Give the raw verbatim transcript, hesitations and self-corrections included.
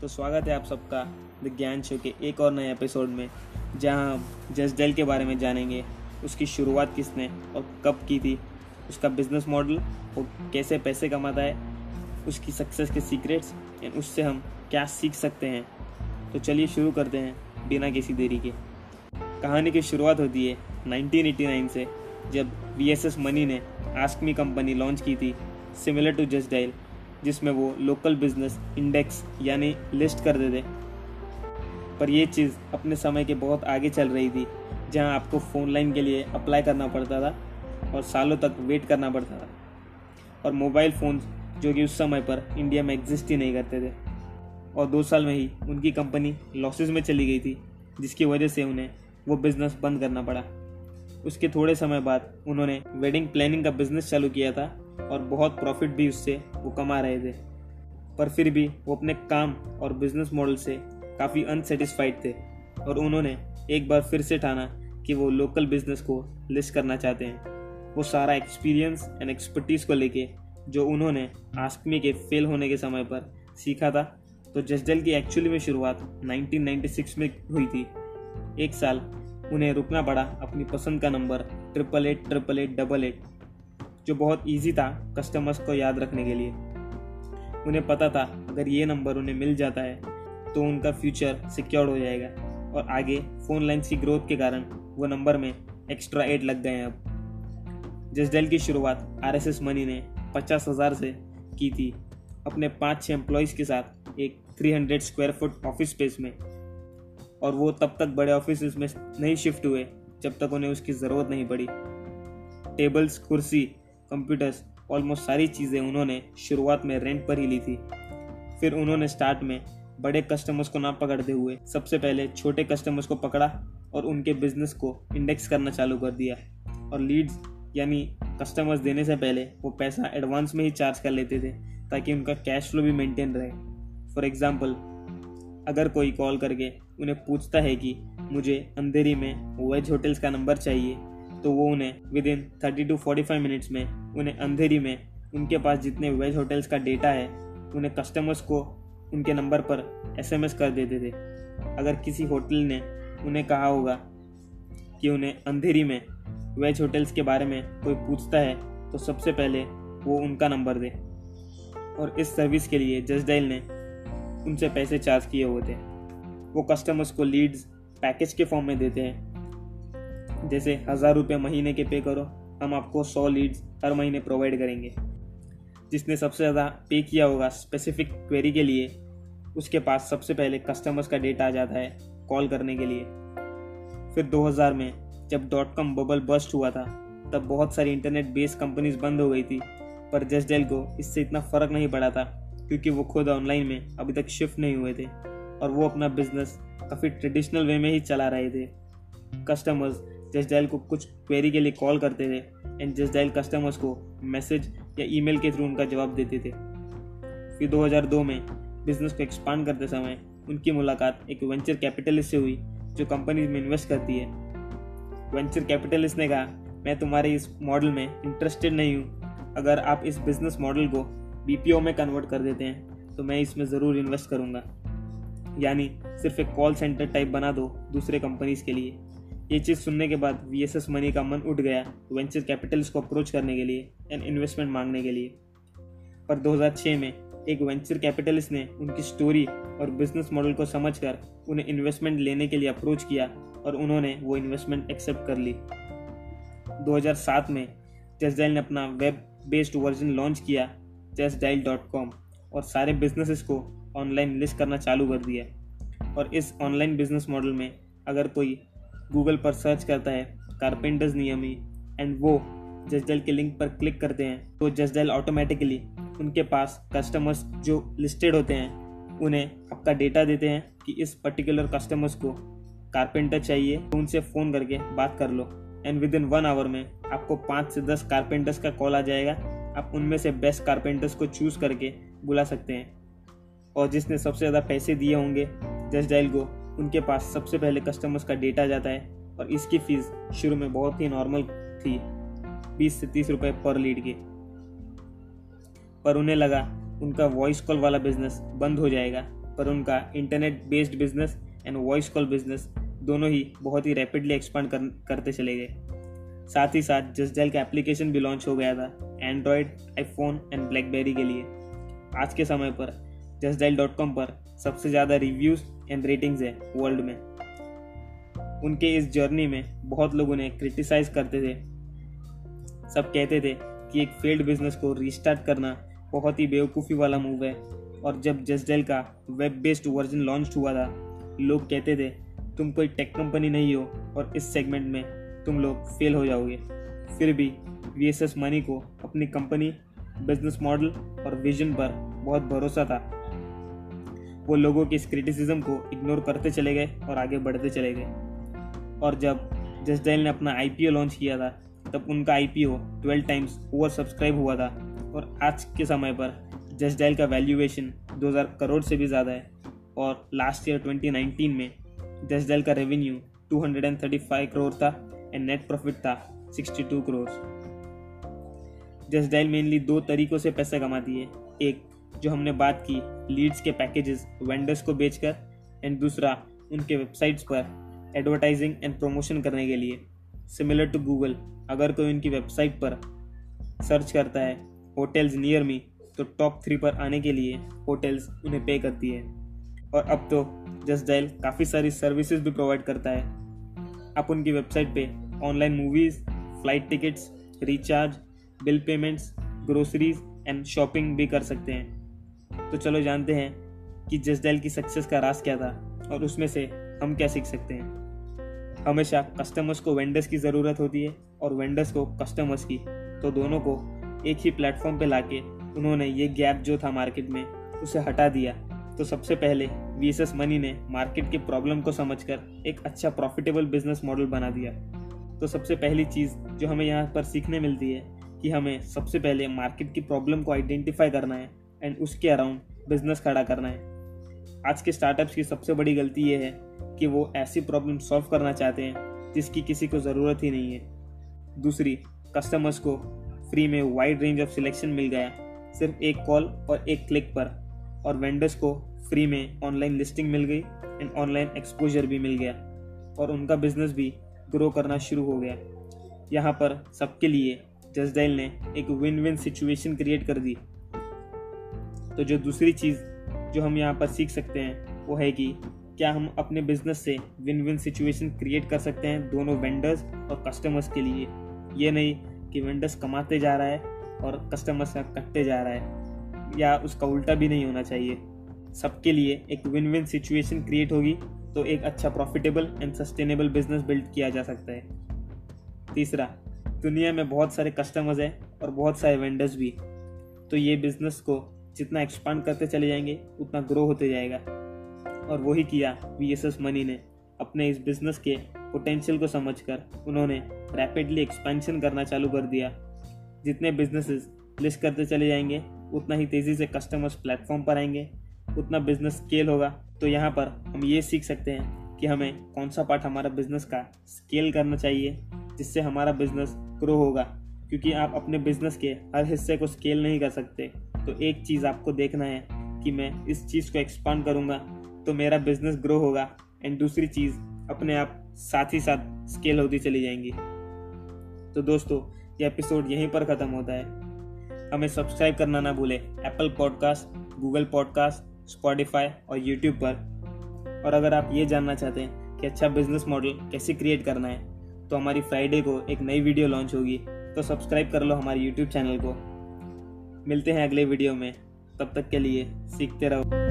तो स्वागत है आप सबका द ज्ञान शो के एक और नए एपिसोड में, जहां JustDial के बारे में जानेंगे। उसकी शुरुआत किसने और कब की थी, उसका बिजनेस मॉडल, वो कैसे पैसे कमाता है, उसकी सक्सेस के सीक्रेट्स एंड उससे हम क्या सीख सकते हैं। तो चलिए शुरू करते हैं बिना किसी देरी के। कहानी की शुरुआत होती है नाइनटीन एटी नाइन से, जब V S S Mani ने Ask Me कंपनी लॉन्च की थी, सिमिलर टू JustDial, जिसमें वो लोकल बिजनेस इंडेक्स यानी लिस्ट कर देते। पर ये चीज़ अपने समय के बहुत आगे चल रही थी, जहां आपको फ़ोन लाइन के लिए अप्लाई करना पड़ता था और सालों तक वेट करना पड़ता था, और मोबाइल फ़ोन जो कि उस समय पर इंडिया में एग्जिस्ट ही नहीं करते थे। और दो साल में ही उनकी कंपनी लॉसेज में चली गई थी, जिसकी वजह से उन्हें वो बिज़नेस बंद करना पड़ा। उसके थोड़े समय बाद उन्होंने वेडिंग प्लानिंग का बिज़नेस चालू किया था और बहुत प्रॉफिट भी उससे वो कमा रहे थे, पर फिर भी वो अपने काम और बिजनेस मॉडल से काफ़ी अनसेटिस्फाइड थे, और उन्होंने एक बार फिर से ठाना कि वो लोकल बिजनेस को लिस्ट करना चाहते हैं। वो सारा एक्सपीरियंस एंड एक्सपर्टीज़ को लेके जो उन्होंने Ask Me के फेल होने के समय पर सीखा था। तो JustDial की एक्चुअली में शुरुआत नाइनटीन नाइंटी सिक्स में हुई थी। एक साल उन्हें रुकना पड़ा अपनी पसंद का number triple eight triple eight double eight, जो बहुत इजी था कस्टमर्स को याद रखने के लिए। उन्हें पता था अगर ये नंबर उन्हें मिल जाता है तो उनका फ्यूचर सिक्योर हो जाएगा, और आगे फ़ोन लाइन्स की ग्रोथ के कारण वो नंबर में एक्स्ट्रा एट लग गए हैं। अब JustDial की शुरुआत आर एस एस Mani ने पचास हज़ार से की थी, अपने पाँच छः एम्प्लॉयज़ के साथ एक तीन सौ स्क्वायर फुट ऑफिस स्पेस में। और वो तब तक बड़े ऑफिस में नहीं शिफ्ट हुए जब तक उन्हें उसकी ज़रूरत नहीं पड़ी। टेबल्स, कुर्सी, कंप्यूटर्स, ऑलमोस्ट सारी चीज़ें उन्होंने शुरुआत में रेंट पर ही ली थी। फिर उन्होंने स्टार्ट में बड़े कस्टमर्स को ना पकड़ते हुए सबसे पहले छोटे कस्टमर्स को पकड़ा और उनके बिजनेस को इंडेक्स करना चालू कर दिया, और लीड्स यानी कस्टमर्स देने से पहले वो पैसा एडवांस में ही चार्ज कर लेते थे, ताकि उनका कैश फ्लो भी मेंटेन रहे। फॉर एग्ज़ाम्पल, अगर कोई कॉल करके उन्हें पूछता है कि मुझे अंधेरी में वेज होटल्स का नंबर चाहिए, तो वो उन्हें within thirty to forty five minutes में उन्हें अंधेरी में उनके पास जितने वेज होटल्स का डेटा है, उन्हें कस्टमर्स को उनके नंबर पर एस एम एस कर देते थे। अगर किसी होटल ने उन्हें कहा होगा कि उन्हें अंधेरी में वेज होटल्स के बारे में कोई पूछता है, तो सबसे पहले वो उनका नंबर दे। और इस सर्विस के लिए JustDial ने उनसे पैसे चार्ज किए हुए थे। वो कस्टमर्स को लीड्स पैकेज के फॉर्म में देते हैं, जैसे हज़ार रुपये महीने के पे करो, हम आपको सौ लीड्स हर महीने प्रोवाइड करेंगे। जिसने सबसे ज़्यादा पे किया होगा स्पेसिफिक क्वेरी के लिए, उसके पास सबसे पहले कस्टमर्स का डेटा आ जाता है कॉल करने के लिए। फिर दो हज़ार में जब डॉट कॉम बबल बस्ट हुआ था, तब बहुत सारी इंटरनेट बेस्ड कंपनीज बंद हो गई थी, पर JustDial को इससे इतना फ़र्क नहीं पड़ा था, क्योंकि वो खुद ऑनलाइन में अभी तक शिफ्ट नहीं हुए थे, और वो अपना बिजनेस काफ़ी ट्रेडिशनल वे में ही चला रहे थे। कस्टमर्स JustDial को कुछ क्वेरी के लिए कॉल करते थे, एंड JustDial कस्टमर्स को मैसेज या ईमेल के थ्रू उनका जवाब देते थे। फिर दो हज़ार दो में बिजनेस को एक्सपांड करते समय उनकी मुलाकात एक वेंचर कैपिटलिस्ट से हुई, जो कंपनीज में इन्वेस्ट करती है। वेंचर कैपिटलिस्ट ने कहा, मैं तुम्हारे इस मॉडल में इंटरेस्टेड नहीं हूँ, अगर आप इस बिज़नेस मॉडल को बी पी ओ में कन्वर्ट कर देते हैं तो मैं इसमें ज़रूर इन्वेस्ट करूँगा। यानी सिर्फ एक कॉल सेंटर टाइप बना दो दूसरे कंपनीज़ के लिए। ये चीज़ सुनने के बाद V S S Mani का मन उठ गया वेंचर कैपिटल्स को अप्रोच करने के लिए एंड इन्वेस्टमेंट मांगने के लिए। पर दो हज़ार छह में एक वेंचर कैपिटलिस्ट ने उनकी स्टोरी और बिजनेस मॉडल को समझकर उन्हें इन्वेस्टमेंट लेने के लिए अप्रोच किया, और उन्होंने वो इन्वेस्टमेंट एक्सेप्ट कर ली। दो हज़ार सात में JustDial ने अपना वेब बेस्ड वर्जन लॉन्च किया, JustDial डॉट कॉम, और सारे बिजनेसेस को ऑनलाइन लिस्ट करना चालू कर दिया। और इस ऑनलाइन बिजनेस मॉडल में अगर कोई गूगल पर सर्च करता है कारपेंटर्स नियमी एंड वो JustDial के लिंक पर क्लिक करते हैं, तो JustDial ऑटोमेटिकली उनके पास कस्टमर्स जो लिस्टेड होते हैं उन्हें आपका डेटा देते हैं कि इस पर्टिकुलर कस्टमर्स को कारपेंटर चाहिए, तो उनसे फ़ोन करके बात कर लो। And within one hour में आपको पाँच से दस कारपेंटर्स का कॉल आ जाएगा, आप उनमें से बेस्ट कारपेंटर्स को चूज़ करके बुला सकते हैं। और जिसने सबसे ज़्यादा पैसे दिए होंगे JustDial को, उनके पास सबसे पहले कस्टमर्स का डेटा जाता है, और इसकी फ़ीस शुरू में बहुत ही नॉर्मल थी, बीस से तीस रुपए पर लीड के। पर उन्हें लगा उनका वॉइस कॉल वाला बिजनेस बंद हो जाएगा, पर उनका internet based business and voice call business दोनों ही बहुत ही रैपिडली एक्सपांड कर, करते चले गए। साथ ही साथ जस्ट डायल का एप्लीकेशन भी लॉन्च हो गया था एंड्रॉयड, आईफोन एंड ब्लैकबेरी के लिए। आज के समय पर जस्ट डायल डॉट कॉम पर सबसे ज़्यादा रिव्यूज़ एंड रेटिंग्स है वर्ल्ड में। उनके इस जर्नी में बहुत लोग उन्हें क्रिटिसाइज करते थे, सब कहते थे कि एक फेल्ड बिजनेस को रीस्टार्ट करना बहुत ही बेवकूफ़ी वाला मूव है। और जब जस्ट डायल का वेब बेस्ड वर्जन लॉन्च हुआ था, लोग कहते थे तुम कोई टेक कंपनी नहीं हो और इस सेगमेंट में तुम लोग फेल हो जाओगे। फिर भी वी एस एस मनी को अपनी कंपनी, बिजनेस मॉडल और विजन पर बहुत भरोसा था। वो लोगों के इस क्रिटिसिज्म को इग्नोर करते चले गए और आगे बढ़ते चले गए। और जब जस्ट डायल ने अपना आई पी ओ लॉन्च किया था, तब उनका I P O twelve times over subscribe हुआ था। और आज के समय पर जस्ट डायल का वैल्यूएशन दो हज़ार करोड़ से भी ज़्यादा है। और लास्ट ईयर ट्वेंटी नाइनटीन में जस्ट डायल का रेवेन्यू दो सौ पैंतीस करोड़ था एंड नेट प्रॉफिट था बासठ करोड़। जस्ट डायल मेनली दो तरीक़ों से पैसा कमाती है, एक जो हमने बात की लीड्स के पैकेजेस वेंडर्स को बेचकर, एंड दूसरा उनके वेबसाइट्स पर एडवर्टाइजिंग एंड प्रमोशन करने के लिए। सिमिलर टू गूगल, अगर कोई उनकी वेबसाइट पर सर्च करता है होटल्स नियर मी, तो टॉप थ्री पर आने के लिए होटल्स उन्हें पे करती है। और अब तो जस्ट डायल काफ़ी सारी सर्विसेज भी प्रोवाइड करता है। आप उनकी वेबसाइट पे online movies, flight tickets, recharge, bill payments, groceries and shopping भी कर सकते हैं। तो चलो जानते हैं कि जस्ट डायल की सक्सेस का राज क्या था और उसमें से हम क्या सीख सकते हैं। हमेशा कस्टमर्स को वेंडर्स की ज़रूरत होती है और वेंडर्स को कस्टमर्स की, तो दोनों को एक ही प्लेटफॉर्म पे लाके उन्होंने ये गैप जो था मार्केट में उसे हटा दिया। तो सबसे पहले वी एस एस मनी ने मार्केट के प्रॉब्लम को समझकर एक अच्छा प्रॉफिटेबल बिजनेस मॉडल बना दिया। तो सबसे पहली चीज़ जो हमें यहाँ पर सीखने मिलती है कि हमें सबसे पहले मार्केट की प्रॉब्लम को आइडेंटिफाई करना है एंड उसके अराउंड बिजनेस खड़ा करना है। आज के स्टार्टअप्स की सबसे बड़ी गलती ये है कि वो ऐसी प्रॉब्लम सॉल्व करना चाहते हैं जिसकी किसी को ज़रूरत ही नहीं है। दूसरी, कस्टमर्स को फ्री में वाइड रेंज ऑफ सिलेक्शन मिल गया सिर्फ एक कॉल और एक क्लिक पर, और वेंडर्स को फ्री में ऑनलाइन लिस्टिंग मिल गई एंड ऑनलाइन एक्सपोजर भी मिल गया और उनका बिजनेस भी ग्रो करना शुरू हो गया। यहाँ पर सबके लिए जस्ट डायल ने एक विन विन सिचुएशन क्रिएट कर दी। तो जो दूसरी चीज़ जो हम यहाँ पर सीख सकते हैं वो है कि क्या हम अपने बिजनेस से विन विन सिचुएशन क्रिएट कर सकते हैं दोनों वेंडर्स और कस्टमर्स के लिए। ये नहीं कि वेंडर्स कमाते जा रहा है और कस्टमर्स का कटते जा रहा है, या उसका उल्टा भी नहीं होना चाहिए। सबके लिए एक विन विन सिचुएशन क्रिएट होगी तो एक अच्छा profitable and sustainable business build किया जा सकता है। तीसरा, दुनिया में बहुत सारे कस्टमर्स हैं और बहुत सारे वेंडर्स भी, तो ये बिज़नेस को जितना एक्सपांड करते चले जाएंगे उतना ग्रो होते जाएगा। और वही किया वी एस एस मनी ने। अपने इस बिज़नेस के पोटेंशियल को समझकर उन्होंने रैपिडली एक्सपेंशन करना चालू कर दिया। जितने बिजनेसेस लिस्ट करते चले जाएंगे उतना ही तेज़ी से कस्टमर्स प्लेटफॉर्म पर आएंगे, उतना बिजनेस स्केल होगा। तो यहाँ पर हम ये सीख सकते हैं कि हमें कौन सा पार्ट हमारा बिज़नेस का स्केल करना चाहिए जिससे हमारा बिज़नेस ग्रो होगा, क्योंकि आप अपने बिज़नेस के हर हिस्से को स्केल नहीं कर सकते। तो एक चीज़ आपको देखना है कि मैं इस चीज़ को एक्सपांड करूँगा तो मेरा बिज़नेस ग्रो होगा, एंड दूसरी चीज़ अपने आप साथ ही साथ स्केल होती चली जाएंगी। तो दोस्तों, ये एपिसोड यहीं पर ख़त्म होता है। हमें सब्सक्राइब करना ना भूलें Apple podcast, Google podcast, Spotify और यूट्यूब पर। और अगर आप ये जानना चाहते हैं कि अच्छा बिजनेस मॉडल कैसे क्रिएट करना है, तो हमारी फ्राइडे को एक नई वीडियो लॉन्च होगी, तो सब्सक्राइब कर लो हमारे यूट्यूब चैनल को। मिलते हैं अगले वीडियो में, तब तक के लिए सीखते रहो।